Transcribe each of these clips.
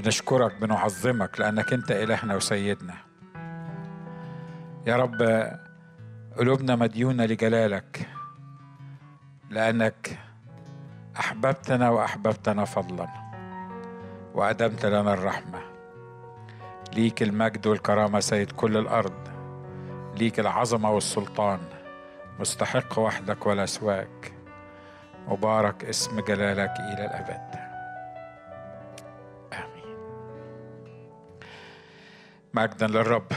بنشكرك بنعظمك لأنك أنت إلهنا وسيدنا. يا رب قلوبنا مديونة لجلالك لأنك أحببتنا وأحببتنا فضلا وأدمت لنا الرحمة. ليك المجد والكرامة سيد كل الأرض، ليك العظمة والسلطان، مستحق وحدك ولا سواك. مبارك اسم جلالك إلى الأبد. آمين. مجدا للرب.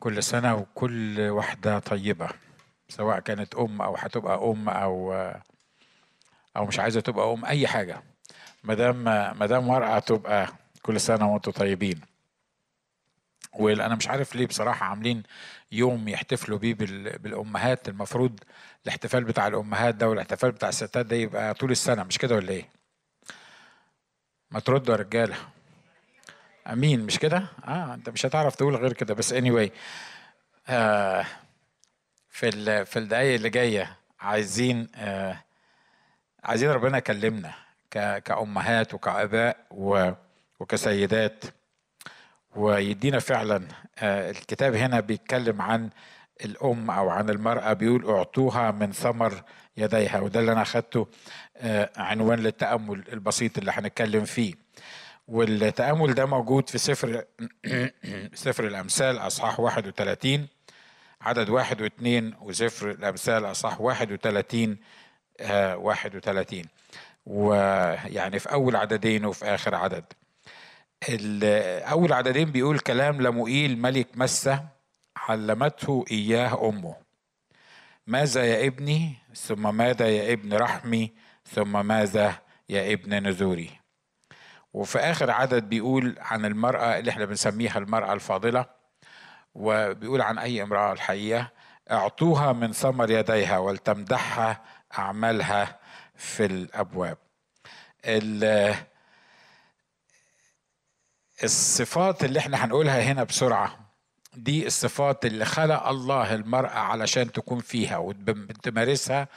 كل سنة وكل واحدة طيبة، سواء كانت أم أو هتبقى أم أو مش عايزة تبقى أم، أي حاجة مدام ورقة تبقى. كل سنة وانتوا طيبين. وأنا مش عارف ليه بصراحة عاملين يوم يحتفلوا بيه بالأمهات. المفروض الاحتفال بتاع الأمهات ده والاحتفال بتاع الستات ده يبقى طول السنة، مش كده ولا إيه؟ ما تردوا يا رجالة. أمين، مش كده؟ أنت مش هتعرف تقول غير كده، بس anyway في الدقايق اللي جاية عايزين ربنا يكلمنا كأمهات وكآباء وكسيدات ويدينا فعلا. الكتاب هنا بيتكلم عن الأم أو عن المرأة، بيقول أعطوها من ثمر يديها، وده اللي أنا أخدته عنوان للتأمل البسيط اللي هنتكلم فيه. والتأمل ده موجود في سفر الأمثال أصحاح 31 عدد 1 و2، وسفر الأمثال أصحاح 31 ويعني في أول عددين وفي آخر عدد. أول عددين بيقول كلام لموئيل ملك مسة علمته إياه أمه، ماذا يا ابني، ثم ماذا يا ابن رحمي، ثم ماذا يا ابن نذوري. وفي آخر عدد بيقول عن المرأة اللي احنا بنسميها المرأة الفاضلة، وبيقول عن أي امرأة الحقيقة، أعطوها من ثمر يديها ولتمدحها أعمالها في الأبواب. الصفات اللي احنا هنقولها هنا بسرعة دي الصفات اللي خلق الله المرأة علشان تكون فيها وتمارسها.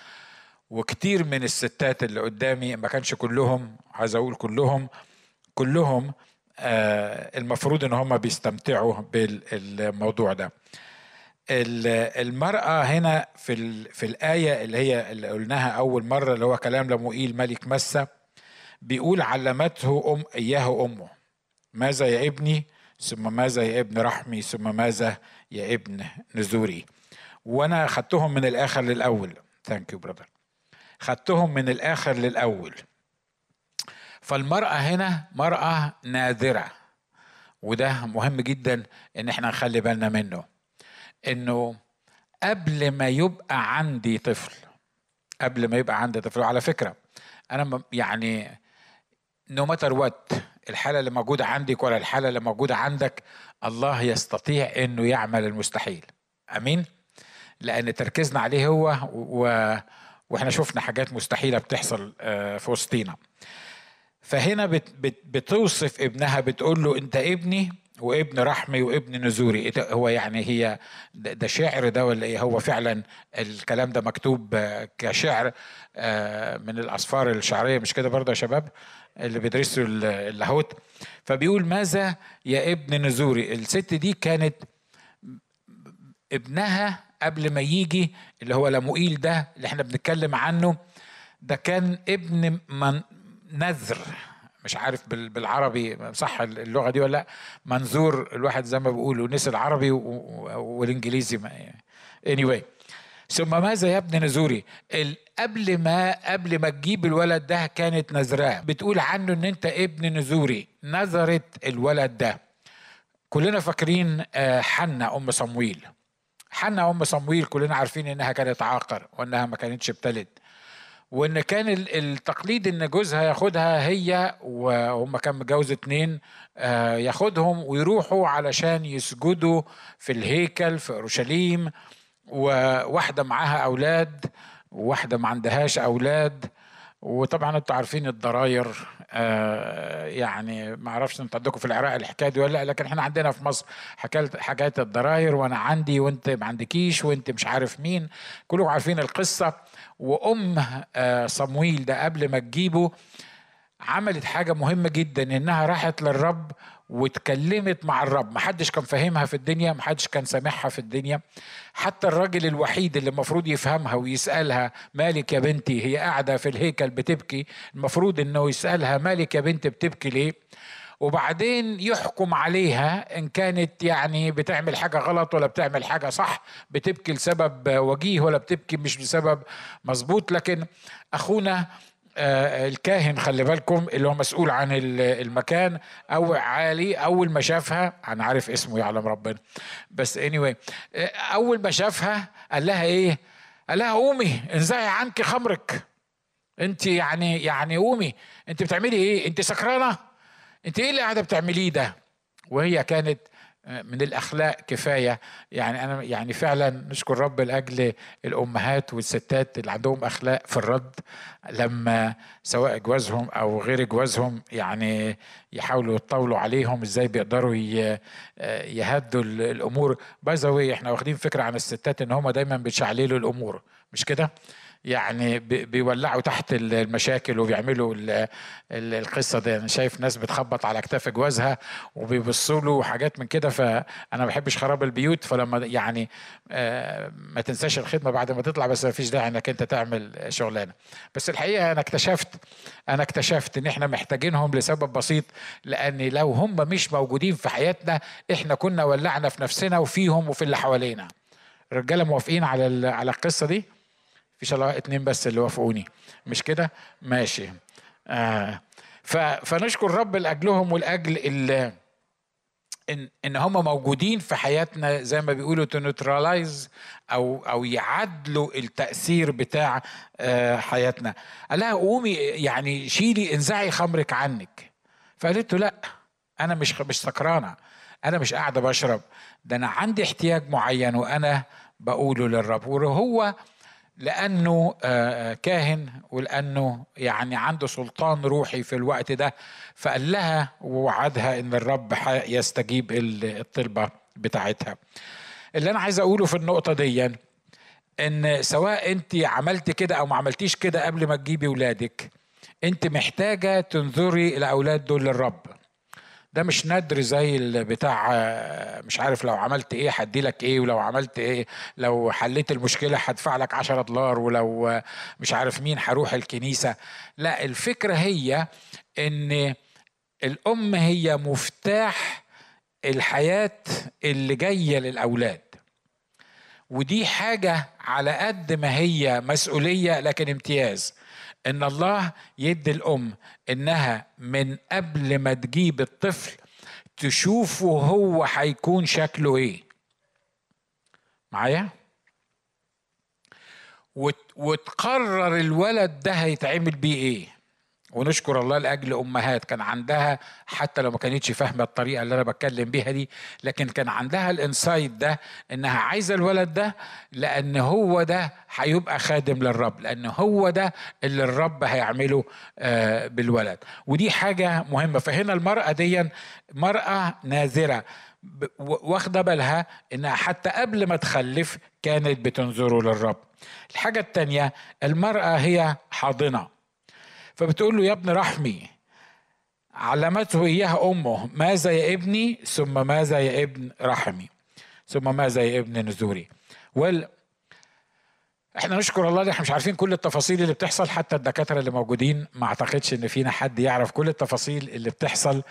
وكتير من الستات اللي قدامي، ما كانش كلهم، عايز اقول كلهم المفروض ان هم بيستمتعوا بالموضوع ده. المرأة هنا في الآية اللي قلناها أول مرة، اللي هو كلام لموئيل ملك مسة، بيقول علمته إياه أمه، ماذا يا ابني، ثم ماذا يا ابن رحمي، ثم ماذا يا ابن نذوري. وانا خدتهم من الاخر للاول. ثانك يو برادر. خدتهم من الاخر للاول. فالمرأة هنا مرأة نادرة، وده مهم جدا ان احنا نخلي بالنا منه. انه قبل ما يبقى عندي طفل، وعلى فكرة انا يعني no matter what، الحالة اللي موجودة عندك ولا الحالة اللي موجودة عندك، الله يستطيع أنه يعمل المستحيل. أمين؟ لأن تركيزنا عليه هو، وإحنا شفنا حاجات مستحيلة بتحصل في وسطينا. فهنا بتوصف ابنها، بتقول له أنت ابني وابن رحمي وابن نذوري. هو يعني هي ده شعر ده ولا إيه؟ هو فعلا الكلام ده مكتوب كشعر من الأصفار الشعرية، مش كده برضه يا شباب؟ اللي بيدرسوا اللاهوت. فبيقول ماذا يا ابن نذوري. الست دي كانت ابنها قبل ما يجي اللي هو لموئيل ده اللي احنا بنتكلم عنه، ده كان ابن من نذر، مش عارف بالعربي صح اللغة دي ولا لا، منذور. الواحد زي ما بيقولوا نسي العربي والانجليزي. anyway، ثم ماذا يا ابن نذوري. قبل ما تجيب الولد ده كانت نذراه، بتقول عنه ان انت ابن نذوري، نذرت الولد ده. كلنا فاكرين حنة ام صمويل. حنة ام صمويل كلنا عارفين انها كانت عاقر، وانها ما كانتش بتلد، وان كان التقليد ان جوزها ياخدها هي وهم، كان متجوز 2، ياخدهم ويروحوا علشان يسجدوا في الهيكل في اورشليم. وواحدة معاها أولاد وواحدة ما عندهاش أولاد. وطبعا انتوا عارفين الضراير، يعني ما اعرفش انتوا عندكم في العراق الحكايه دي ولا لا، لكن احنا عندنا في مصر حكايه الضراير، وانا عندي وانت ما عندكيش وانت مش عارف مين، كلكم عارفين القصه. وام صمويل ده قبل ما تجيبه عملت حاجة مهمة جدا، إنها راحت للرب واتكلمت مع الرب. محدش كان فاهمها في الدنيا، محدش كان سامعها في الدنيا، حتى الراجل الوحيد اللي المفروض يفهمها ويسألها مالك يا بنتي، هي قاعدة في الهيكل بتبكي، المفروض إنه يسألها مالك يا بنت بتبكي ليه، وبعدين يحكم عليها إن كانت يعني بتعمل حاجة غلط ولا بتعمل حاجة صح، بتبكي لسبب وجيه ولا بتبكي مش بسبب مظبوط. لكن أخونا الكاهن، خلي بالكم، اللي هو مسؤول عن المكان، أو عالي، أول ما شافها، أنا عارف اسمه يعلم ربنا، بس anyway، أول ما شافها قال لها إيه؟ قال لها قومي انزعي عنك خمرك، أنت يعني قومي، أنت بتعملي إيه؟ أنت سكرانة؟ أنت إيه اللي قاعدة بتعمليه ده؟ وهي كانت من الأخلاق كفاية. يعني أنا يعني فعلا نشكر رب لأجل الأمهات والستات اللي عندهم أخلاق في الرد، لما سواء جوازهم أو غير جوازهم يعني يحاولوا يتطاولوا عليهم، إزاي بيقدروا يهدوا الأمور. باي إحنا واخدين فكرة عن الستات إن هم دايما بيتشعللوا الأمور، مش كده؟ يعني بيولعوا تحت المشاكل وبيعملوا القصة دي. أنا شايف ناس بتخبط على كتاف جوازها وبيبصوا له حاجات من كده، فأنا ما بحبش خراب البيوت. فلما يعني ما تنساش الخدمة بعد ما تطلع، بس ما فيش داعي إنك أنت تعمل شغلانة. بس الحقيقة أنا اكتشفت إن إحنا محتاجينهم لسبب بسيط، لأن لو هم مش موجودين في حياتنا إحنا كنا ولعنا في نفسنا وفيهم وفي اللي حوالينا. الرجالة موافقين على القصة دي؟ إن شاء الله 2 بس اللي وافقوني، مش كده؟ ماشي. فنشكر رب لأجلهم ولأجل إن هم موجودين في حياتنا، زي ما بيقولوا تنوترالايز أو يعدلوا التأثير بتاع حياتنا. قال لها قومي يعني شيلي انزعي خمرك عنك. فقالت له لأ، أنا مش سكرانة، أنا مش قاعدة بشرب، ده أنا عندي احتياج معين وأنا بقوله للرب. وهو لأنه كاهن ولأنه يعني عنده سلطان روحي في الوقت ده، فقال لها ووعدها إن الرب يستجيب الطلبة بتاعتها. اللي أنا عايز أقوله في النقطة دي إن سواء أنت عملت كده أو ما عملتيش كده قبل ما تجيبي ولادك، أنت محتاجة تنظري الأولاد دول للرب. ده مش نادر زي البتاع مش عارف لو عملت ايه هدي لك ايه، ولو عملت ايه، لو حليت المشكله هدفع لك $10، ولو مش عارف مين هروح الكنيسه. لا، الفكره هي ان الام هي مفتاح الحياه اللي جايه للاولاد، ودي حاجه على قد ما هي مسؤوليه لكن امتياز، إن الله يدي الأم إنها من قبل ما تجيب الطفل تشوفه هو هيكون شكله إيه معايا، وتقرر الولد ده هيتعمل بيه إيه. ونشكر الله لأجل أمهات كان عندها، حتى لو ما كانتش فاهمة الطريقة اللي أنا بتكلم بيها دي، لكن كان عندها الإنسايت ده إنها عايزة الولد ده، لأن هو ده هيبقى خادم للرب، لأن هو ده اللي الرب هيعمله بالولد. ودي حاجة مهمة. فهنا المرأة دي مرأة ناذرة واخدة بالها إنها حتى قبل ما تخلف كانت بتنظره للرب. الحاجة التانية، المرأة هي حاضنة، فبتقول له يا ابن رحمي، علمته إياها أمه، ماذا يا ابني، ثم ماذا يا ابن رحمي، ثم ماذا يا ابن نزوري. احنا نشكر الله ان احنا مش عارفين كل التفاصيل اللي بتحصل، حتى الدكاتره اللي موجودين ما اعتقدش ان فينا حد يعرف كل التفاصيل اللي بتحصل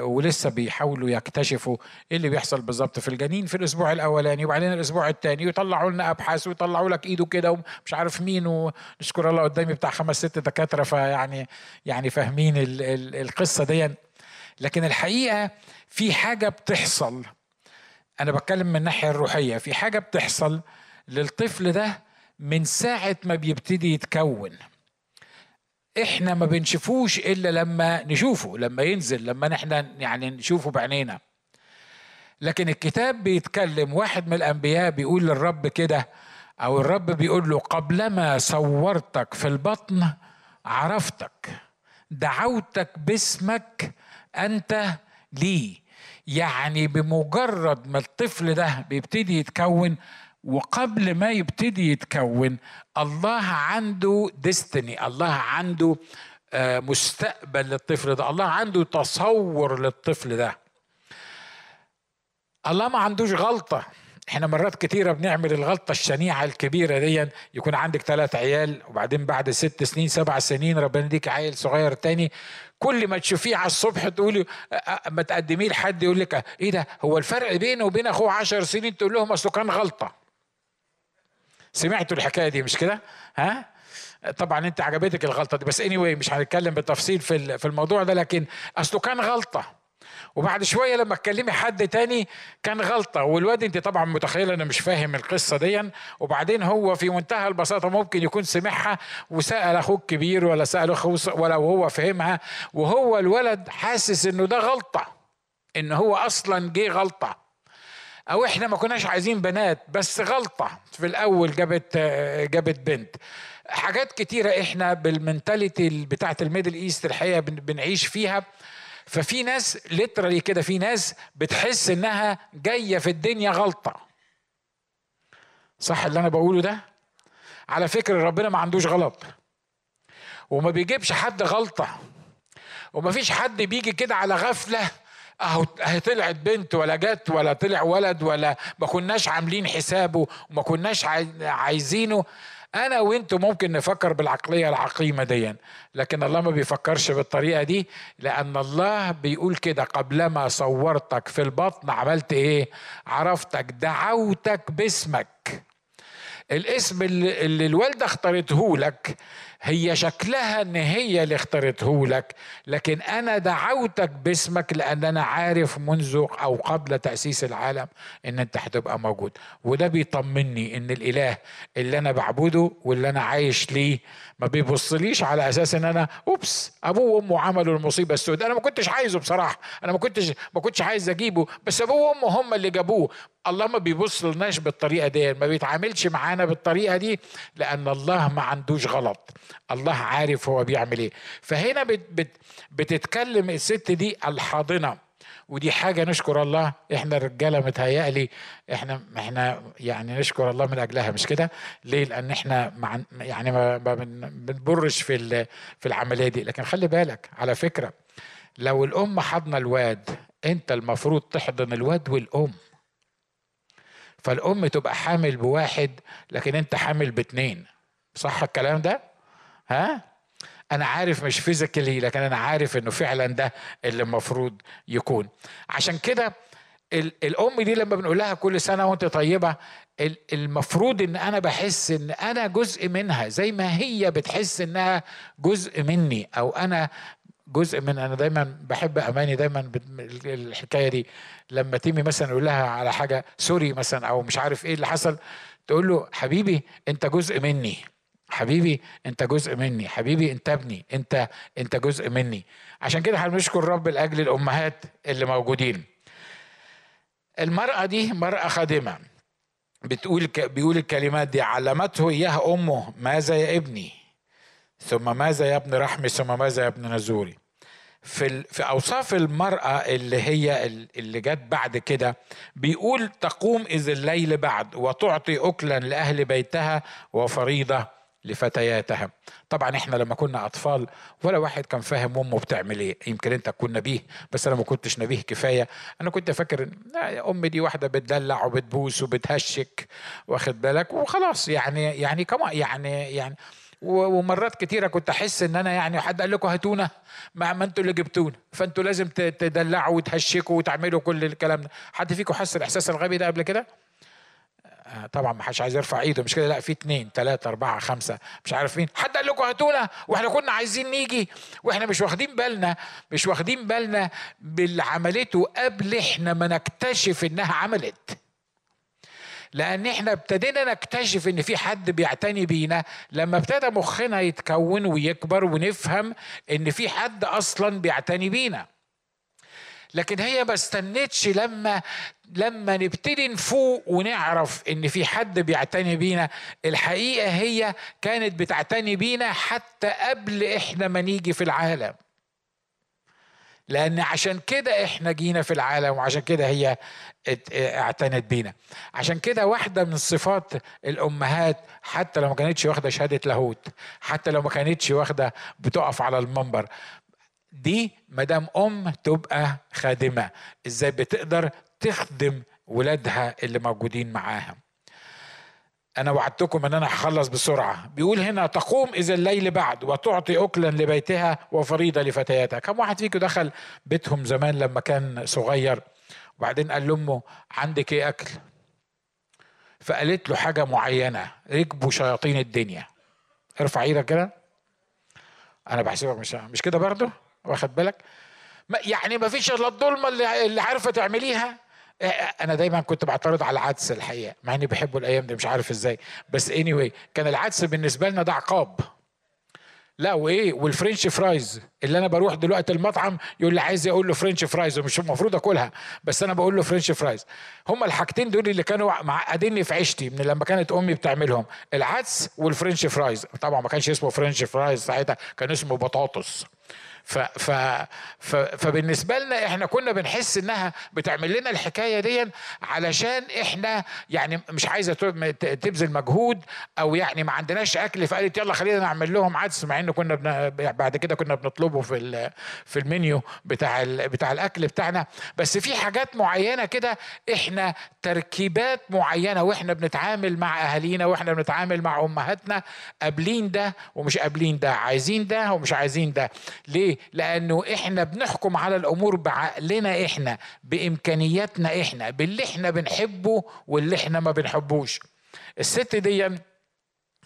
ولسه بيحاولوا يكتشفوا ايه اللي بيحصل بالظبط في الجنين في الاسبوع الاولاني وبعدين الاسبوع الثاني، ويطلعوا لنا ابحاث ويطلعوا لك ايده كده ومش عارف مين. ونشكر الله قدامي بتاع 5-6 دكاتره فيعني فاهمين القصه دي. لكن الحقيقه في حاجه بتحصل، انا بتكلم من الناحيه الروحيه، في حاجه بتحصل للطفل ده من ساعة ما بيبتدي يتكون، احنا ما بنشوفوش الا لما نشوفه، لما ينزل، لما نحنا يعني نشوفه بعينينا. لكن الكتاب بيتكلم، واحد من الانبياء بيقول للرب كده، او الرب بيقول له قبلما صورتك في البطن عرفتك، دعوتك باسمك انت لي. يعني بمجرد ما الطفل ده بيبتدي يتكون، وقبل ما يبتدي يتكون، الله عنده ديستني، الله عنده مستقبل للطفل ده، الله عنده تصور للطفل ده، الله ما عندوش غلطة. احنا مرات كتيرة بنعمل الغلطة الشنيعة الكبيرة دي، يكون عندك 3 عيال وبعدين بعد 6 سنين 7 سنين ربنا يديك عيل صغير تاني، كل ما تشوفيه على الصبح تقولي ما تقدميه لحد يقول لك ايه ده، هو الفرق بينه وبين اخوه 10 سنين، تقول لهم اصله كان غلطة. سمعتوا الحكاية دي مش كده؟ ها؟ طبعا انت عجبتك الغلطة دي، بس anyway مش هنتكلم بالتفصيل في الموضوع ده، لكن اصله كان غلطة. وبعد شويه لما تكلمي حد تاني كان غلطه، والواد انت طبعا متخيله انا مش فاهم القصه دي، وبعدين هو في منتهى البساطه ممكن يكون سمعها وسال اخوه الكبير ولا سال اخوه ولو هو فهمها، وهو الولد حاسس انه ده غلطه، ان هو اصلا جه غلطه، او احنا ما كناش عايزين بنات بس غلطه في الاول جابت بنت. حاجات كتيره احنا بالمنتاليتي بتاعه الميدل ايست الحقيقه بنعيش فيها. ففي ناس ليترالي كده، في ناس بتحس انها جايه في الدنيا غلطه. صح اللي انا بقوله ده؟ على فكره ربنا ما عندوش غلط، وما بيجيبش حد غلطه، وما فيش حد بيجي كده على غفله اهو طلعت بنت ولا جت ولا طلع ولد ولا ما كناش عاملين حسابه وما كناش عايزينه. أنا وإنتوا ممكن نفكر بالعقلية العقيمة دي، لكن الله ما بيفكرش بالطريقة دي، لأن الله بيقول كده قبلما صورتك في البطن عملت إيه؟ عرفتك، دعوتك باسمك. الاسم اللي الوالدة اختارته لك، هي شكلها إن هي اللي اختارته لك، لكن أنا دعوتك باسمك لأن أنا عارف منذ أو قبل تأسيس العالم إن أنت هتبقى موجود. وده بيطمني إن الإله اللي أنا بعبده واللي أنا عايش ليه ما بيبصليش على أساس إن أنا أوبس أبوه وأمه عملوا المصيبة السوداء، أنا ما كنتش عايزه بصراحة، أنا ما كنتش عايز أجيبه، بس أبوه وأمه هم اللي جابوه. الله ما بيبصلناش بالطريقة دي، ما بيتعاملش معانا بالطريقة دي، لأن الله ما عندوش غلط، الله عارف هو بيعمل ايه. فهنا بتتكلم الست دي الحاضنه، ودي حاجه نشكر الله احنا الرجاله متهيألي احنا يعني نشكر الله من اجلها، مش كده؟ ليه؟ لان احنا ما بنبرش في العمليه دي. لكن خلي بالك على فكره، لو الام حضنه الواد انت المفروض تحضن الواد والام، فالام تبقى حامل بواحد لكن انت حامل ب2. صح الكلام ده؟ ها؟ أنا عارف مش فيزيكالي، لكن أنا عارف إنه فعلا ده اللي المفروض يكون. عشان كده الأم دي لما بنقولها كل سنة وأنت طيبة، المفروض إن أنا بحس إن أنا جزء منها زي ما هي بتحس إنها جزء مني، أو أنا جزء من. أنا دايما بحب أماني دايما الحكاية دي، لما تيمي مثلا أقول لها على حاجة سوري مثلا أو مش عارف إيه اللي حصل، تقول له حبيبي أنت جزء مني، حبيبي انت جزء مني، حبيبي انت ابني، انت جزء مني. عشان كده هنشكر رب لاجل الامهات اللي موجودين. المراه دي مراه خادمه، بيقول الكلمات دي علمته اياها امه، ماذا يا ابني، ثم ماذا يا ابن رحمي، ثم ماذا يا ابن نزوري. في اوصاف المراه اللي هي اللي جت بعد كده بيقول تقوم اذ الليل بعد وتعطي اكلا لاهل بيتها وفريضه لفتياتها. طبعا احنا لما كنا اطفال ولا واحد كان فاهم امه بتعمل ايه، يمكن انت تكون نبيه بس انا ما كنتش نبيه كفايه، انا كنت فاكر امي دي واحده بتدلع وبتبوس وبتهشك، واخد بالك، وخلاص يعني كمان يعني ومرات كتيره كنت احس ان انا حد قال لكم هاتونا، ما انتوا اللي جبتونا، فانتوا لازم تدلعوا وتهشكوا وتعملوا كل الكلام ده. حد فيكم حس الاحساس الغبي ده قبل كده؟ طبعا ما حدش عايز يرفع ايده، مش كده؟ لا، في 2 3 4 5 مش عارف مين، حد قال لكم هاتونا واحنا كنا عايزين نيجي، واحنا مش واخدين بالنا باللي عملته قبل احنا ما نكتشف انها عملت، لان احنا ابتدينا نكتشف ان في حد بيعتني بينا لما ابتدى مخنا يتكون ويكبر ونفهم ان في حد اصلا بيعتني بينا. لكن هي ما استنتش لما نبتدي نفوق ونعرف ان في حد بيعتني بينا. الحقيقة هي كانت بتعتني بينا حتى قبل احنا ما نيجي في العالم، لأن عشان كده إحنا جينا في العالم، وعشان كده هي اعتنت بينا. عشان كده واحدة من صفات الأمهات، حتى لو ما كانتش واخدة شهادة لاهوت، حتى لو ما كانتش واخدة بتقف على المنبر، دي مدام أم تبقى خادمة. إزاي بتقدر تخدم ولادها اللي موجودين معاها؟ أنا وعدتكم أن أنا هخلص بسرعة. بيقول هنا تقوم إذا الليل بعد وتعطي أكلا لبيتها وفريضة لفتياتها. كم واحد فيكم دخل بيتهم زمان لما كان صغير وبعدين قال لأمه عندك إيه أكل؟ فقالت له حاجة معينة، ركبوا شياطين الدنيا. ارفع إيدك كده، أنا بحسبك مش كده برضه، واخد بالك؟ يعني ما فيش إلا الظلمة اللي عارفة تعمليها. أنا دايما كنت بعترض على العدس الحقيقة، مع إني بحبه الأيام دي مش عارف إزاي، بس anyway كان العدس بالنسبة لنا ده عقاب. لا وإيه، والفرنش فرايز اللي أنا بروح دلوقتي المطعم يقول لي عايز، أقول له فرنش فرايز، ومش المفروض أكلها بس أنا بقول له فرنش فرايز. هما الحاجتين دول اللي كانوا معقديني في عيشتي من لما كانت أمي بتعملهم، العدس والفرنش فرايز. طبعا ما كانش اسمه فرنش فرايز ساعتها، كان اسمه بطاطس. فبالنسبة لنا احنا كنا بنحس انها بتعمل لنا الحكاية دي علشان احنا يعني مش عايزة تبذل مجهود، او يعني ما عندناش اكل، فقالت يلا خلينا نعمل لهم عدس، مع انه كنا بعد كده كنا بنطلبه في المنيو بتاع الاكل بتاعنا. بس في حاجات معينة كده، احنا تركيبات معينة واحنا بنتعامل مع اهالينا واحنا بنتعامل مع امهاتنا، قابلين ده ومش قابلين ده، عايزين ده ومش عايزين ده. ليه؟ لأنه إحنا بنحكم على الأمور بعقلنا إحنا، بإمكانياتنا إحنا، باللي إحنا بنحبه واللي إحنا ما بنحبوش. الست دي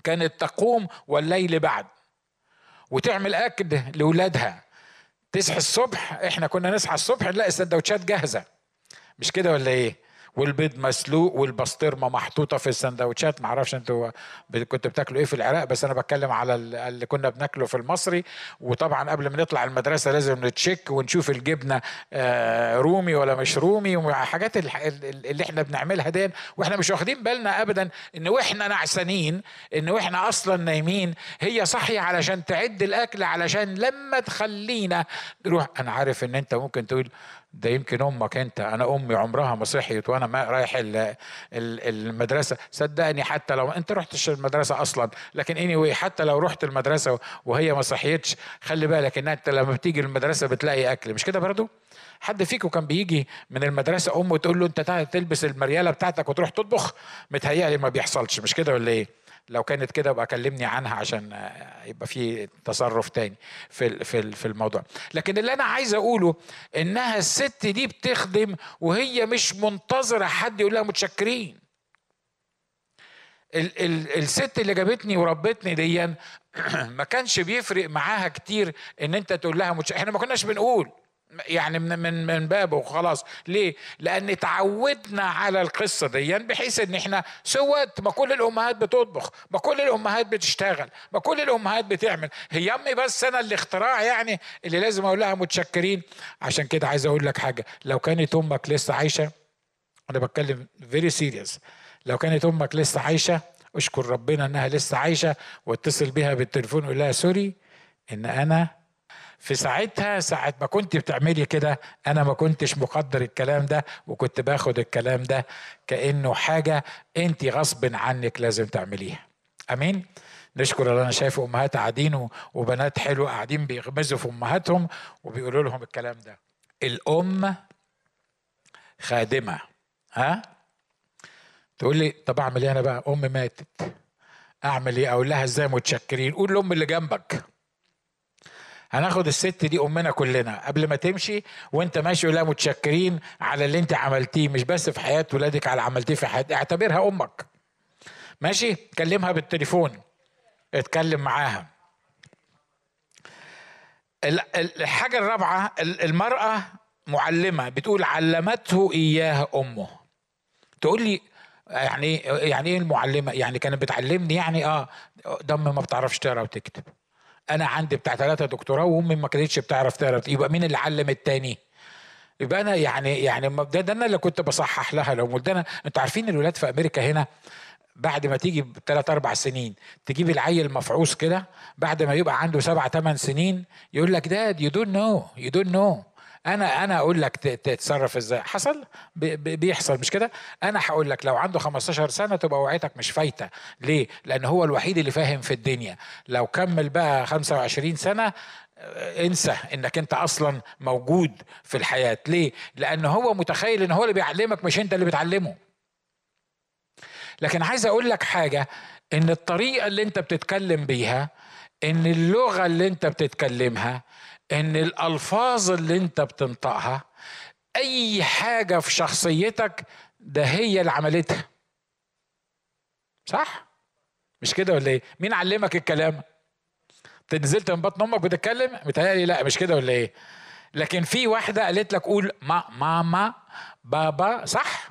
كانت تقوم والليل بعد وتعمل أكل لولادها. تصحى الصبح، إحنا كنا نصحى الصبح نلاقي السندوتشات جاهزة، مش كده ولا إيه؟ والبيض مسلوق والبسطرمه محطوطه في السندوتشات. معرفش انتوا كنتوا بتاكلوا ايه في العراق، بس انا بتكلم على اللي كنا بناكله في المصري. وطبعا قبل ما نطلع المدرسه لازم نتشيك ونشوف الجبنه رومي ولا مش رومي، وحاجات اللي احنا بنعملها دي واحنا مش واخدين بالنا ابدا ان واحنا نعسانين، ان واحنا اصلا نايمين. هي صاحيه علشان تعد الاكل، علشان لما تخلينا نروح. انا عارف ان انت ممكن تقول ده يمكن امك انت، انا امي عمرها ما صحيت وانا ما رايح المدرسه. صدقني حتى لو انت رحتش المدرسه اصلا، لكن anyway حتى لو رحت المدرسه وهي ما صحيتش، خلي بالك ان انت لما بتيجي المدرسه بتلاقي اكل، مش كده برضو؟ حد فيكم كان بيجي من المدرسه امه تقول له انت تلبس المرياله بتاعتك وتروح تطبخ؟ متهيألي ما بيحصلش، مش كده ولا ايه؟ لو كانت كده يبقى كلمني عنها عشان يبقى في تصرف تاني في الموضوع. لكن اللي انا عايز اقوله انها الست دي بتخدم، وهي مش منتظره حد يقول لها متشكرين. الست اللي جابتني وربتني دي ما كانش بيفرق معاها كتير ان انت تقول لها متشكرين. احنا ما كناش بنقول يعني من بابه وخلاص. ليه؟ لأن اتعودنا على القصة دي، بحيث ان احنا سوت ما كل الأمهات بتطبخ، ما كل الأمهات بتشتغل، ما كل الأمهات بتعمل، هي أمي بس أنا اللي اختراع يعني اللي لازم أقول لها متشكرين. عشان كده عايز أقول لك حاجة، لو كانت أمك لسه عايشة، أنا بتكلم very serious، لو كانت أمك لسه عايشة أشكر ربنا أنها لسه عايشة، واتصل بها بالتليفون وقول لها سوري إن أنا في ساعتها، ساعة ما كنت بتعملي كده أنا ما كنتش مقدر الكلام ده، وكنت باخد الكلام ده كأنه حاجة أنت غصب عنك لازم تعمليها. أمين؟ نشكر الله. أنا شايف أمهات قاعدين وبنات حلوة قاعدين بيغمزوا في أمهاتهم وبيقولوا لهم الكلام ده. الأم خادمة. ها؟ تقول لي طب أعمل إيه أنا بقى؟ أم ماتت، أعمل إيه؟ أقول لها إزاي متشكرين؟ قول لأم اللي جنبك. هناخد الست دي أمنا كلنا، قبل ما تمشي وانت ماشي ولا متشكرين على اللي انت عملتيه، مش بس في حياة ولادك، على عملتيه في حياة. اعتبرها أمك ماشي، كلمها بالتليفون، اتكلم معاها. الحاجة الرابعة، المرأة معلمة. بتقول علمته إياه أمه. تقول لي يعني إيه المعلمة؟ يعني كانت بتعلمني يعني دم ما بتعرفش تقرأ وتكتب. أنا عندي بتاع 3 دكتوراه وأمي ما كانتش بتعرف تقرا، يبقى مين اللي علم التاني؟ يبقى أنا يعني ده أنا اللي كنت بصحح لها الأمور. ده أنا، أنتوا عارفين الولاد في أمريكا هنا بعد ما تيجي 3 4 سنين تجيب العيل مفعوص كده، بعد ما يبقى عنده 7 8 سنين يقول لك داد يو دونت نو انا اقول لك تتصرف ازاي. حصل بيحصل مش كده. انا هقول لك لو عنده 15 سنه تبقى وعيتك مش فايته. ليه؟ لان هو الوحيد اللي فاهم في الدنيا. لو كمل بقى 25 سنه انسى انك انت اصلا موجود في الحياه. ليه؟ لان هو متخيل ان هو اللي بيعلمك مش انت اللي بتعلمه. لكن عايز اقول لك حاجه، ان الطريقه اللي انت بتتكلم بيها، ان اللغه اللي انت بتتكلمها، ان الالفاظ اللي انت بتنطقها، اي حاجه في شخصيتك ده هي اللي عملتها. صح مش كده ولا ايه؟ مين علمك الكلام؟ نزلت من بطن امك بتتكلم؟ متهيألي لا، مش كده ولا ايه؟ لكن في واحده قالت لك قول ماما بابا، صح؟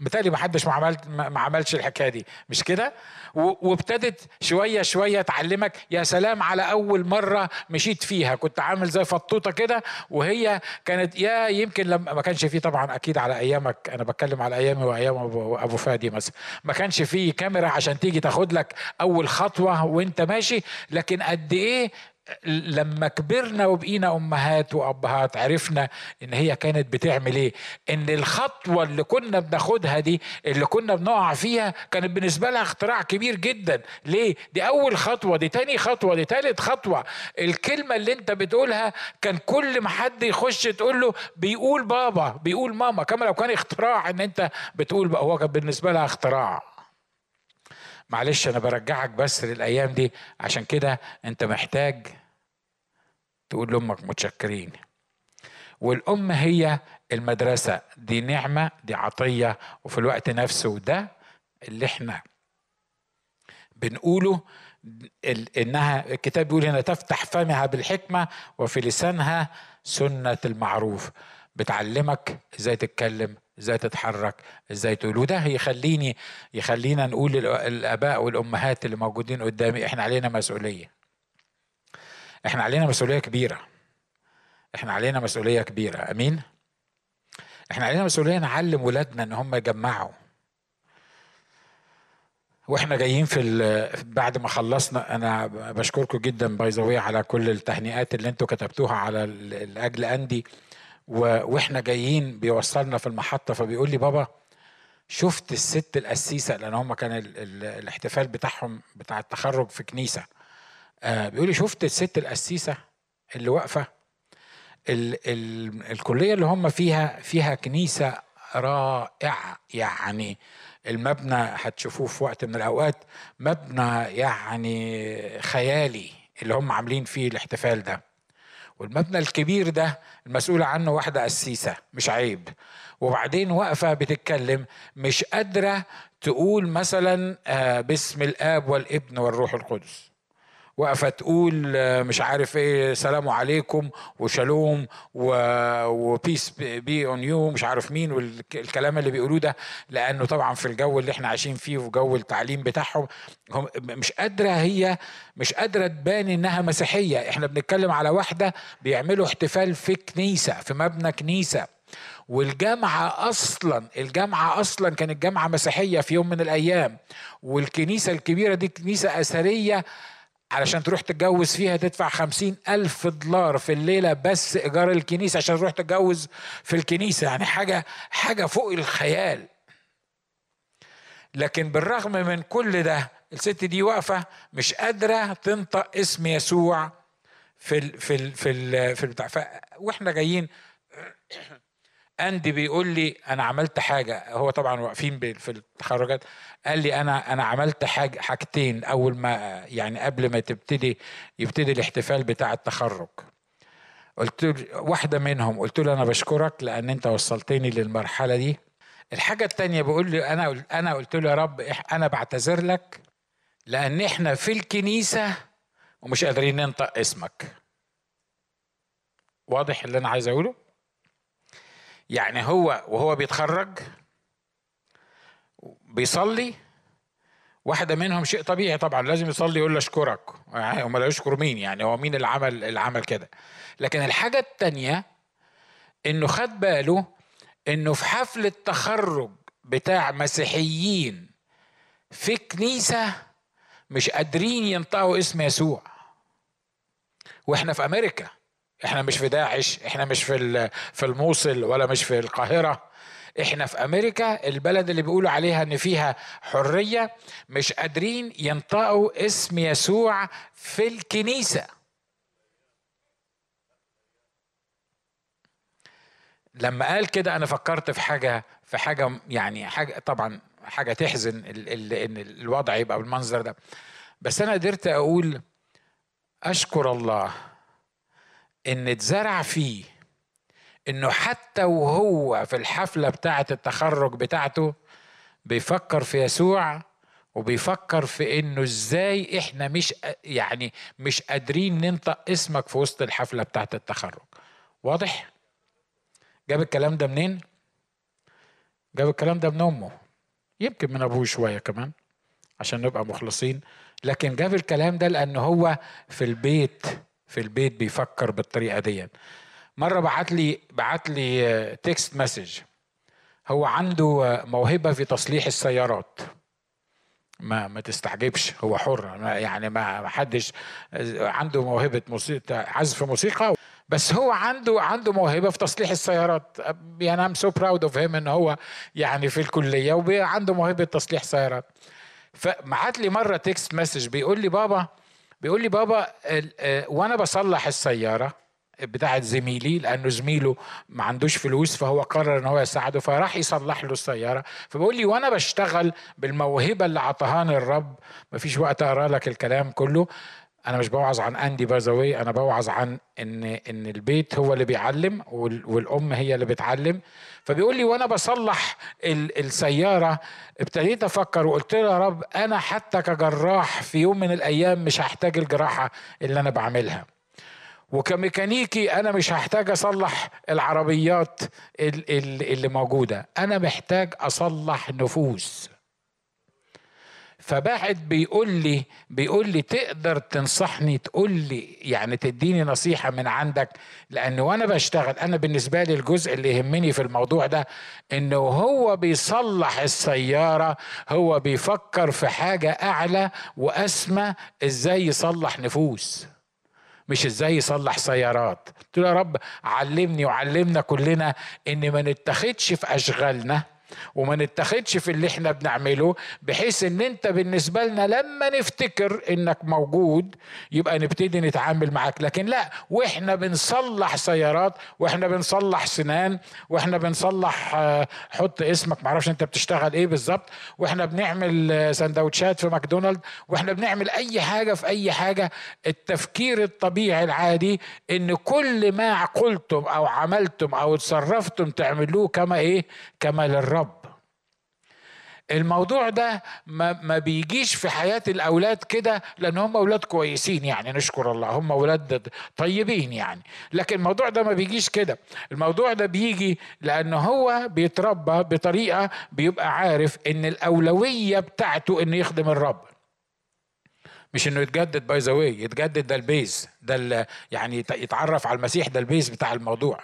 متهيألي ما حدش ما عملش الحكايه دي، مش كده؟ وابتدت شويه شويه تعلمك. يا سلام على اول مره مشيت فيها، كنت عامل زي فطوطه كده، وهي كانت يا يمكن لما ما كانش فيه طبعا اكيد على ايامك، انا بتكلم على ايامي وايام ابو فادي مثلا، ما كانش فيه كاميرا عشان تيجي تاخد لك اول خطوه وانت ماشي. لكن قد ايه لما كبرنا وبقينا امهات وابهات عرفنا ان هي كانت بتعمل ايه، ان الخطوه اللي كنا بناخدها دي اللي كنا بنقع فيها كانت بالنسبه لها اختراع كبير جدا. ليه؟ دي اول خطوه، دي تاني خطوه، دي تالت خطوه. الكلمه اللي انت بتقولها كان كل ما حد يخش تقول له بيقول بابا بيقول ماما، كما لو كان اختراع ان انت بتقول بقى، هو كان بالنسبه لها اختراع. معلش انا برجعك بس للايام دي، عشان كده انت محتاج تقول لامك متشكرين. والام هي المدرسه، دي نعمه، دي عطيه، وفي الوقت نفسه ده اللي احنا بنقوله، انها الكتاب بيقول هنا تفتح فمها بالحكمه وفي لسانها سنه المعروف. بتعلمك ازاي تتكلم، ازاي تتحرك، ازاي تقول. وده يخلينا نقول للاباء والامهات اللي موجودين قدامي، احنا علينا مسؤوليه. احنا علينا مسؤوليه كبيره. احنا علينا مسؤوليه كبيره، امين. احنا علينا مسؤوليه نعلم ولادنا ان هم يجمعوا. واحنا جايين بعد ما خلصنا، انا بشكركم جدا بايزاويه على كل التهنئات اللي انتم كتبتوها على الاجل اندي. واحنا جايين بيوصلنا في المحطه، فبيقول لي بابا شفت الست القسيسه، لان هم كان الاحتفال بتاعهم بتاع التخرج في كنيسه. بيقول لي شفت الست القسيسه اللي واقفه، الكليه اللي هم فيها كنيسه رائعه، يعني المبنى هتشوفوه في وقت من الاوقات، مبنى يعني خيالي اللي هم عاملين فيه الاحتفال ده. والمبنى الكبير ده المسؤولة عنه واحدة قسيسة، مش عيب. وبعدين واقفة بتتكلم مش قادرة تقول مثلا باسم الآب والابن والروح القدس. واقفة تقول مش عارف ايه، سلام عليكم وشالوم وبيس بي اون يو، مش عارف مين والكلام اللي بيقولوه ده، لانه طبعا في الجو اللي احنا عايشين فيه وفي جو التعليم بتاعهم مش قادرة تبان انها مسيحية. احنا بنتكلم على واحدة بيعملوا احتفال في كنيسة، في مبنى كنيسة. والجامعة أصلا كانت جامعة مسيحية في يوم من الأيام، والكنيسة الكبيرة دي كنيسة أثرية، علشان تروح تتجوز فيها تدفع $50,000 في الليلة بس إيجار الكنيسة عشان تروح تتجوز في الكنيسة، يعني حاجة فوق الخيال. لكن بالرغم من كل ده الست دي واقفة مش قادرة تنطق اسم يسوع في ال في ال في ال في البتاع. واحنا جايين أندي بيقول لي أنا عملت حاجة، هو طبعا واقفين في التخرجات، قال لي أنا عملت حاجتين أول ما يعني قبل ما يبتدي الاحتفال بتاع التخرج. قلت له واحدة منهم، قلت له أنا بشكرك لأن أنت وصلتني للمرحلة دي. الحاجة التانية بيقول لي أنا قلت له يا رب أنا بعتذر لك لأن إحنا في الكنيسة ومش قادرين ننطق اسمك. واضح اللي أنا عايز أقوله؟ يعني هو وهو بيتخرج بيصلي، واحدة منهم شيء طبيعي طبعا لازم يصلي يقول له اشكرك، يعني هم لا يشكروا مين، يعني هو مين العمل كده. لكن الحاجة التانية انه خد باله انه في حفل التخرج بتاع مسيحيين في كنيسة مش قادرين ينطقوا اسم يسوع، واحنا في امريكا احنا مش في داعش، احنا مش في الموصل ولا مش في القاهرة، احنا في امريكا، البلد اللي بيقولوا عليها ان فيها حرية، مش قادرين ينطقوا اسم يسوع في الكنيسة. لما قال كده انا فكرت في حاجة يعني حاجة، طبعا حاجة تحزن ان الوضع يبقى بالمنظر ده، بس انا قدرت اقول اشكر الله ان اتزرع فيه انه حتى وهو في الحفلة بتاعة التخرج بتاعته بيفكر في يسوع، وبيفكر في انه ازاي احنا مش قادرين ننطق اسمك في وسط الحفلة بتاعة التخرج. واضح؟ جاب الكلام ده منين؟ جاب الكلام ده من امه، يمكن من ابوه شوية كمان عشان نبقى مخلصين، لكن جاب الكلام ده لان هو في البيت بيفكر بالطريقة دي. مرة بعت لي تكست مسج، هو عنده موهبة في تصليح السيارات، ما تستعجبش، هو حر، يعني ما حدش عنده موهبة موسيقى، عزف موسيقى، بس هو عنده موهبة في تصليح السيارات. يعني I'm so proud of him ان هو يعني في الكلية وعنده موهبة تصليح سيارات. فبعت لي مرة تكست مسج بيقول لي بابا وانا بصلح السيارة بتاعت زميلي، لانه زميله ما عندوش فلوس فهو قرر ان هو يساعده، فراح يصلح له السياره. فبقول لي وانا بشتغل بالموهبه اللي عطاهاني الرب، مفيش وقت اقرا لك الكلام كله، انا مش بوعظ عن اندي بازاوي، انا بوعظ عن ان البيت هو اللي بيعلم والام هي اللي بتعلم. فبيقول لي وانا بصلح السياره ابتديت افكر وقلت له يا رب انا حتى كجراح في يوم من الايام مش هحتاج الجراحه اللي انا بعملها، وكميكانيكي أنا مش هحتاج أصلح العربيات اللي موجودة، أنا محتاج أصلح نفوس. فبعد بيقول لي تقدر تنصحني، تقول لي يعني تديني نصيحة من عندك، لأنه وأنا بشتغل، أنا بالنسبة لي الجزء اللي يهمني في الموضوع ده إنه هو بيصلح السيارة، هو بيفكر في حاجة أعلى وأسمى، إزاي يصلح نفوس مش ازاي يصلح سيارات. قلت له يا رب علمني وعلمنا كلنا ان ما نتخدش في اشغالنا وما نتخدش في اللي احنا بنعمله، بحيث ان انت بالنسبة لنا لما نفتكر انك موجود يبقى نبتدي نتعامل معاك، لكن لا، واحنا بنصلح سيارات واحنا بنصلح سنان واحنا بنصلح حط اسمك، معرفش انت بتشتغل ايه بالظبط، واحنا بنعمل سندوتشات في ماكدونالد، واحنا بنعمل اي حاجة في اي حاجة. التفكير الطبيعي العادي ان كل ما عقلتم او عملتم او اتصرفتم تعملوه كما للرب. الموضوع ده ما بيجيش في حياة الأولاد كده، لأن هم أولاد كويسين يعني نشكر الله، هم أولاد طيبين يعني، لكن الموضوع ده ما بيجيش كده، الموضوع ده بيجي لأن هو بيتربى بطريقة بيبقى عارف إن الأولوية بتاعته إنه يخدم الرب، مش إنه يتجدد باي ذا واي، يتجدد ده البيز ده، يعني يتعرف على المسيح، ده البيز بتاع الموضوع.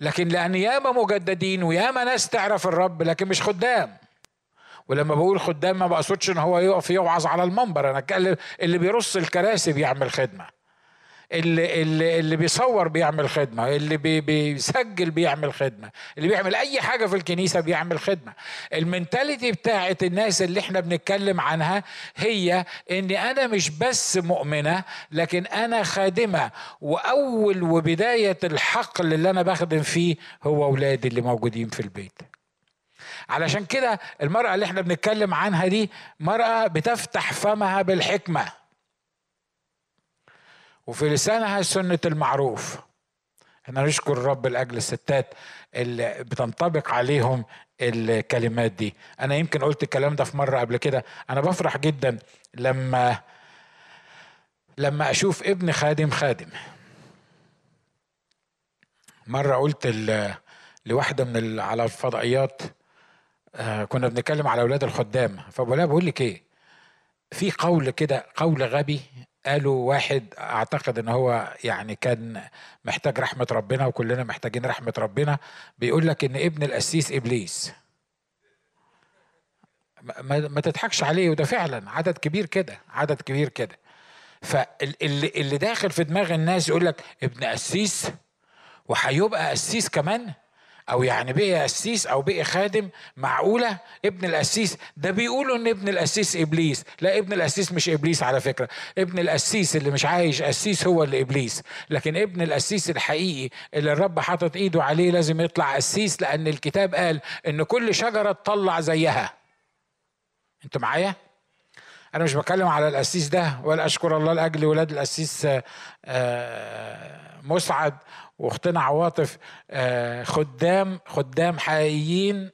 لكن لأن ياما مجددين وياما ناس تعرف الرب لكن مش خدام. ولما بقول خدام ما بقصدش ان هو يقف يوعظ على المنبر، انا اتكلم اللي بيرص الكراسي بيعمل خدمه، اللي بيصور بيعمل خدمه، اللي بيسجل بيعمل خدمه، اللي بيعمل اي حاجه في الكنيسه بيعمل خدمه. المنتاليتي بتاعه الناس اللي احنا بنتكلم عنها هي ان انا مش بس مؤمنه لكن انا خادمه، واول وبدايه الحقل اللي انا بخدم فيه هو اولادي اللي موجودين في البيت. علشان كده المرأة اللي احنا بنتكلم عنها دي مرأة بتفتح فمها بالحكمة وفي لسانها سنة المعروف. احنا نشكر الرب لأجل الستات اللي بتنطبق عليهم الكلمات دي. انا يمكن قلت الكلام ده في مرة قبل كده، انا بفرح جدا لما اشوف ابن خادم. مرة قلت لواحدة من على الفضائيات، كنا بنتكلم على اولاد الخدام، فبقولها بقول لك ايه، في قول كده، قول غبي قاله واحد، اعتقد ان هو يعني كان محتاج رحمه ربنا وكلنا محتاجين رحمه ربنا، بيقول لك ان ابن القسيس ابليس. ما تضحكش عليه، وده فعلا عدد كبير كده. فاللي داخل في دماغ الناس يقول لك ابن قسيس وهيبقى قسيس كمان، او يعني بقي قسيس او بقي خادم، معقوله ابن القسيس ده؟ بيقولوا ان ابن القسيس ابليس. لا، ابن القسيس مش ابليس على فكره. ابن القسيس اللي مش عايش قسيس هو اللي ابليس، لكن ابن القسيس الحقيقي اللي الرب حاطط ايده عليه لازم يطلع قسيس، لان الكتاب قال ان كل شجره تطلع زيها. انتوا معايا؟ انا مش بتكلم على القسيس ده، ولا اشكر الله لاجل ولاد القسيس مسعد واختنا عواطف، خدام حقيقيين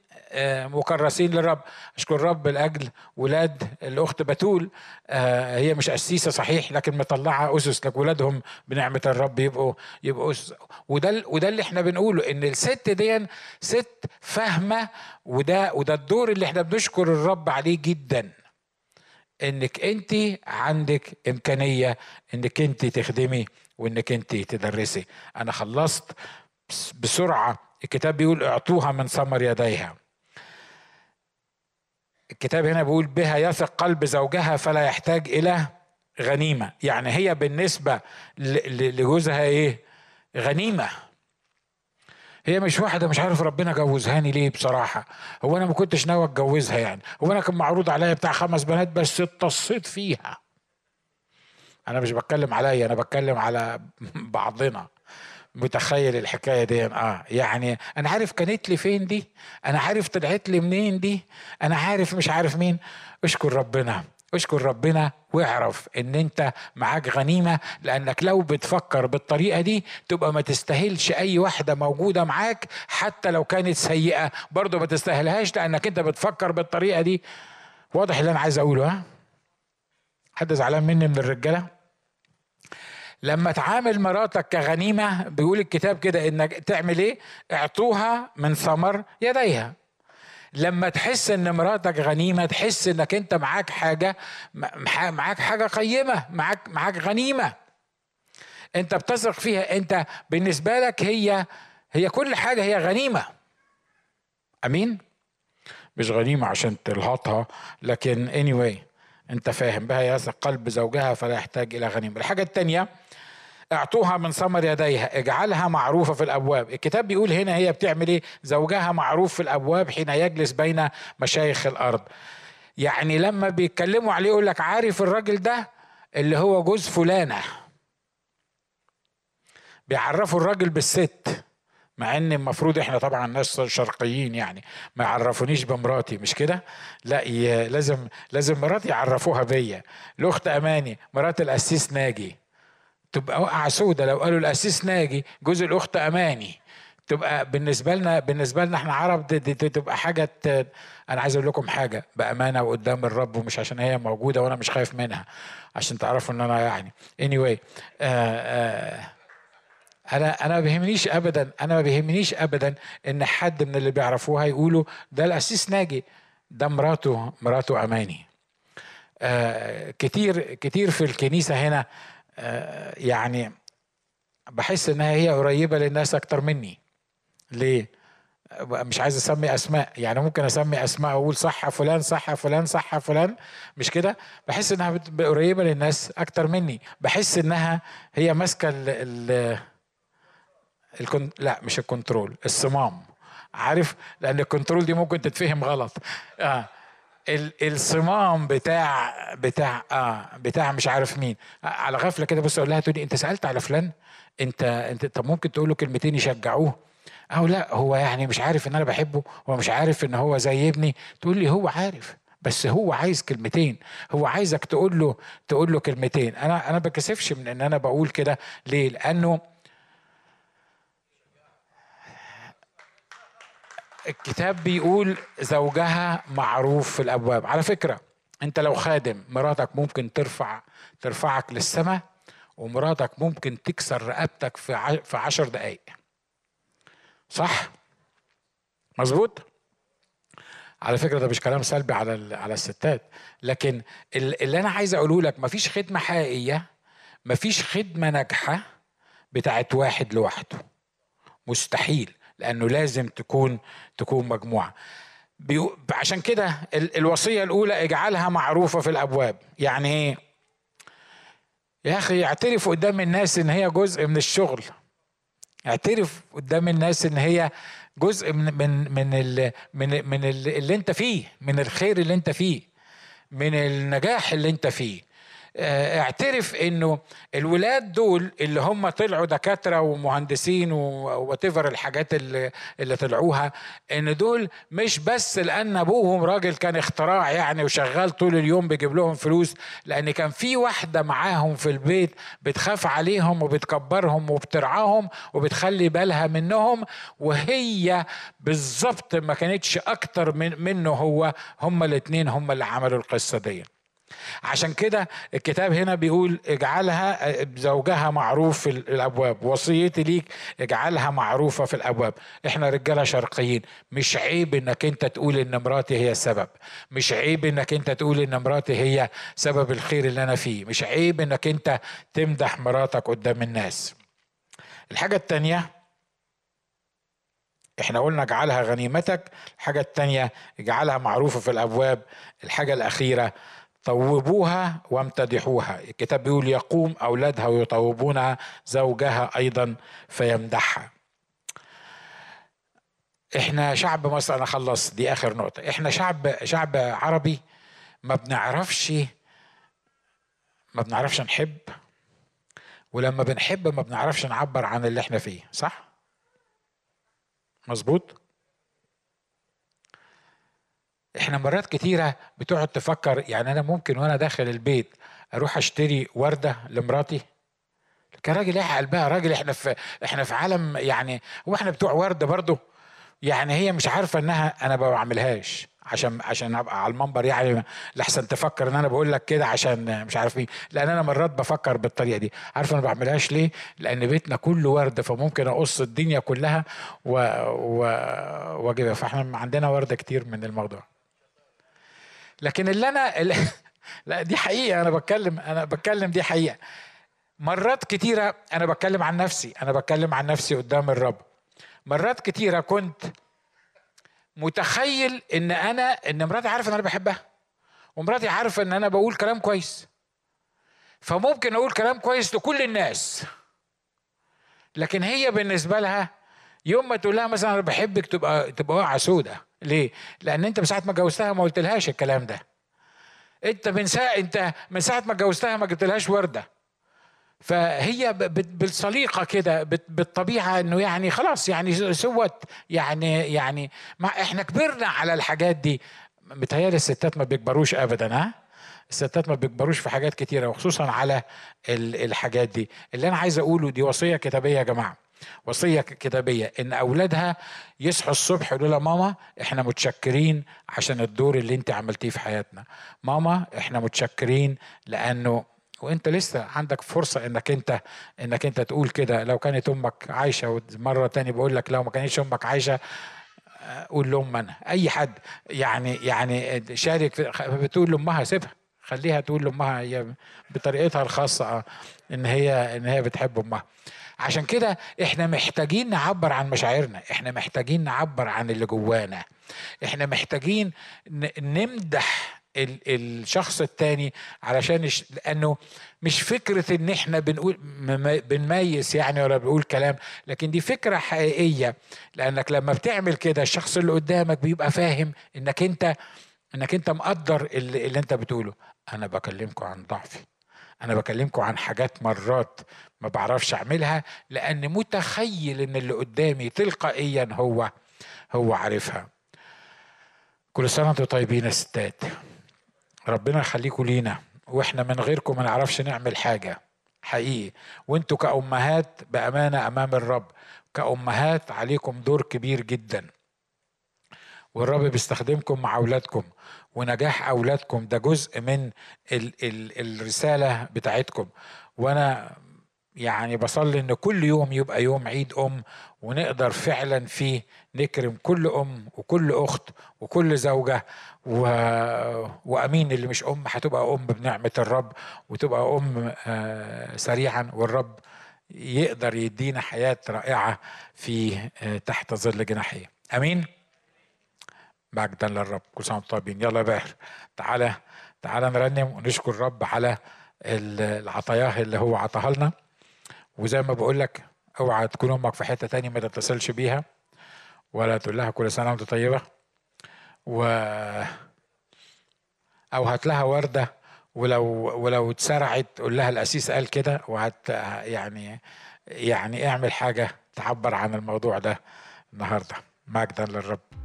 مكرسين للرب. اشكر الرب لاجل ولاد الاخت بتول، هي مش قسيسه صحيح لكن مطلعه اسس، لك ولادهم بنعمه الرب يبقوا اسس. وده اللي احنا بنقوله، ان الست دي ست فاهمه، وده الدور اللي احنا بنشكر الرب عليه جدا، انك انت عندك امكانيه انك انت تخدمي وانك انت تدرسي. انا خلصت بسرعه. الكتاب بيقول اعطوها من ثمر يديها. الكتاب هنا بيقول بها يثق قلب زوجها فلا يحتاج الى غنيمه. يعني هي بالنسبه لجوزها ايه؟ غنيمه. هي مش واحده مش عارف ربنا جوزهاني ليه بصراحه، هو انا ما كنتش ناوي اتجوزها، يعني هو انا كان معروض عليا بتاع 5 بنات بس اتصيت فيها. انا مش بتكلم عليا، انا بتكلم على بعضنا. متخيل الحكايه دي؟ يعني انا عارف كانت لي فين دي، انا عارف طلعت لي منين دي، انا عارف مش عارف مين. اشكر ربنا، اشكر ربنا، واعرف ان انت معاك غنيمه، لانك لو بتفكر بالطريقه دي تبقى ما تستاهلش اي واحده موجوده معاك، حتى لو كانت سيئه برضو ما تستاهلهاش، لانك انت بتفكر بالطريقه دي. واضح اللي انا عايز اقوله؟ حد زعلان مني من الرجاله؟ لما تعامل مراتك كغنيمه بيقول الكتاب كده انك تعمل ايه؟ اعطوها من ثمر يديها. لما تحس ان مراتك غنيمه تحس انك انت معاك حاجه، قيمه، معاك غنيمه انت بتثق فيها، انت بالنسبه لك هي كل حاجه، هي غنيمه. امين؟ مش غنيمه عشان تلهطها، لكن anyway انت فاهم. بها يثق قلب زوجها فلا يحتاج الى غنيمه. الحاجه الثانيه اعطوها من ثمر يديها، اجعلها معروفه في الابواب. الكتاب بيقول هنا هي بتعمل ايه؟ زوجها معروف في الابواب حين يجلس بين مشايخ الارض. يعني لما بيتكلموا عليه يقول لك عارف الراجل ده اللي هو جوز فلانه، بيعرفوا الراجل بالست، مع ان المفروض احنا طبعا ناس شرقيين يعني ما يعرفونيش بمراتي، مش كده؟ لا، لازم مراتي يعرفوها بيا. الاخت اماني مرات القسيس ناجي تبقى وقع سودة لو قالوا القسيس ناجي جوز الأخت أماني، تبقى بالنسبة لنا احنا عرب دي تبقى حاجة. أنا عايز أقول لكم حاجة بأمانة وقدام الرب، ومش عشان هي موجودة وأنا مش خايف منها، عشان تعرفوا إن أنا يعني anyway أنا ما بيهمنيش أبدا إن حد من اللي بيعرفوها يقولوا ده القسيس ناجي، ده مراته أماني. كتير في الكنيسة هنا يعني بحس انها هي قريبه للناس اكتر مني. ليه؟ مش عايز اسمي اسماء، يعني ممكن اسمي اسماء واقول صح فلان صح فلان صح فلان، مش كده؟ بحس انها قريبه للناس اكتر مني، بحس انها هي ماسكه الصمام. عارف؟ لان الكنترول دي ممكن تتفهم غلط. الصمام بتاع مش عارف مين. على غفله كده بص اقول لها، تقول لي انت سالت على فلان؟ انت طب ممكن تقول له كلمتين يشجعوه؟ او لا هو يعني مش عارف ان انا بحبه، هو مش عارف ان هو زي ابني. تقول لي هو عارف، بس هو عايز كلمتين، هو عايزك تقول له كلمتين. انا بكسفش من ان انا بقول كده. ليه؟ لانه الكتاب بيقول زوجها معروف في الأبواب. على فكرة انت لو خادم مراتك ممكن ترفعك للسماء، ومراتك ممكن تكسر رقبتك في 10 دقايق. صح؟ مظبوط؟ على فكرة ده مش كلام سلبي على الستات، لكن اللي انا عايز اقوله لك مفيش خدمة حقيقية، مفيش خدمة ناجحة بتاعت واحد لوحده، مستحيل، لأنه لازم تكون مجموعة. عشان كده الوصية الأولى اجعلها معروفة في الأبواب. يعني ايه؟ يا أخي يعترف قدام الناس إن هي جزء من الشغل، يعترف قدام الناس إن هي جزء من اللي أنت فيه، من الخير اللي أنت فيه، من النجاح اللي أنت فيه. اعترف إنه الولاد دول اللي هم طلعوا دكاترة ومهندسين وواتيفر الحاجات اللي طلعوها، إن دول مش بس لأن أبوهم راجل كان اختراع يعني وشغال طول اليوم بيجيب لهم فلوس، لأن كان في واحدة معاهم في البيت بتخاف عليهم وبتكبرهم وبترعاهم وبتخلي بالها منهم، وهي بالظبط ما كانتش أكتر منه هو. هم الاتنين هم اللي عملوا القصة دي. عشان كده الكتاب هنا بيقول اجعلها زوجها معروف في الابواب، وصيتي ليك اجعلها معروفه في الابواب. احنا رجاله شرقيين، مش عيب انك انت تقول ان مراتي هي السبب، مش عيب انك انت تقول ان مراتي هي سبب الخير اللي انا فيه، مش عيب انك انت تمدح مراتك قدام الناس. الحاجه الثانيه احنا قلنا اجعلها غنيمتك، الحاجه الثانيه اجعلها معروفه في الابواب، الحاجه الاخيره طوبوها وامتدحوها. الكتاب بيقول يقوم أولادها ويطوبونها، زوجها أيضا فيمدحها. احنا شعب مصر، أنا خلص دي آخر نقطة، احنا شعب عربي ما بنعرفش نحب، ولما بنحب ما بنعرفش نعبر عن اللي احنا فيه، صح؟ مظبوط؟ احنا مرات كتيرة بتقعد تفكر، يعني انا ممكن وانا داخل البيت اروح اشتري وردة لمراتي كراجل ايه قلبها، راجل احنا في عالم يعني، واحنا بتوع وردة برضو يعني، هي مش عارفة انها انا ما بعملهاش عشان ابقى على المنبر يعني، لحسن تفكر ان انا بقول لك كده عشان مش عارف مين، لان انا مرات بفكر بالطريقه دي. عارف انا ما بعملهاش ليه؟ لان بيتنا كله ورد، فممكن اقص الدنيا كلها واجيبها، فاحنا عندنا ورده كتير من الموضوع. لكن اللي انا لا دي حقيقه، انا بتكلم دي حقيقه. مرات كتيره انا بتكلم عن نفسي قدام الرب، مرات كتيره كنت متخيل ان مراتي عارفه ان انا بحبها، ومراتي عارفه ان انا بقول كلام كويس، فممكن اقول كلام كويس لكل الناس. لكن هي بالنسبه لها يوم ما تقول لها مثلا انا بحبك تبقى واقعه سودة. ليه؟ لان انت من ساعه ما جوزتها ما قلتلهاش الكلام ده، انت من ساعه ما جوزتها ما جبتلهاش ورده. فهي بالصليقه كده بالطبيعه انه يعني خلاص يعني سوت يعني ما احنا كبرنا على الحاجات دي. متهيألي الستات ما بيكبروش ابدا، ها؟ الستات ما بيكبروش في حاجات كتيره، وخصوصا على الحاجات دي. اللي انا عايز اقوله دي وصيه كتابيه يا جماعه، وصيه كتابيه ان اولادها يصحوا الصبح يقولوا لها ماما احنا متشكرين عشان الدور اللي انت عملتيه في حياتنا، ماما احنا متشكرين لانه. وانت لسه عندك فرصة انك انت تقول كده. لو كانت امك عايشة، ومرة تاني بقول لك لو ما كانتش امك عايشة قول لأم انا، اي حد يعني شارك، بتقول لأمها سيبها، خليها تقول لأمها هي بطريقتها الخاصة ان هي بتحب امها. عشان كده احنا محتاجين نعبر عن مشاعرنا، احنا محتاجين نعبر عن اللي جوانا، احنا محتاجين نمدح الشخص التاني، علشان لأنه مش فكرة ان احنا بنقول بنميز يعني ولا بنقول كلام، لكن دي فكرة حقيقية. لأنك لما بتعمل كده الشخص اللي قدامك بيبقى فاهم انك انت مقدر اللي انت بتقوله. انا بكلمكم عن ضعفي، انا بكلمكم عن حاجات مرات ما بعرفش اعملها، لأن متخيل ان اللي قدامي تلقائيا هو عارفها. كل سنة وانتم طيبين يا ستات، ربنا يخليكم لينا، واحنا من غيركم ما نعرفش نعمل حاجه حقيقي. وانتوا كأمهات بأمانه امام الرب، كأمهات عليكم دور كبير جدا، والرب بيستخدمكم مع اولادكم، ونجاح اولادكم ده جزء من الرساله بتاعتكم. وانا يعني بصلي ان كل يوم يبقى يوم عيد ام، ونقدر فعلا فيه نكرم كل ام وكل اخت وكل زوجه وامين اللي مش ام هتبقى ام بنعمه الرب، وتبقى ام سريعا، والرب يقدر يدينا حياه رائعه في تحت ظل جناحيه. امين. مجدا للرب. كل سنه وانتم طيبين. يلا يا باهر تعالى نرنم ونشكر الرب على العطاياه اللي هو عطاها لنا. وزي ما بقول لك، اوعى تكون امك في حته تاني ما تتصلش بيها ولا تقول لها كل سنه وانت طيبه، او هات لها ورده، ولو اتسرعت قول لها القسيس قال كده، يعني اعمل حاجه تعبر عن الموضوع ده النهارده. مجدا للرب.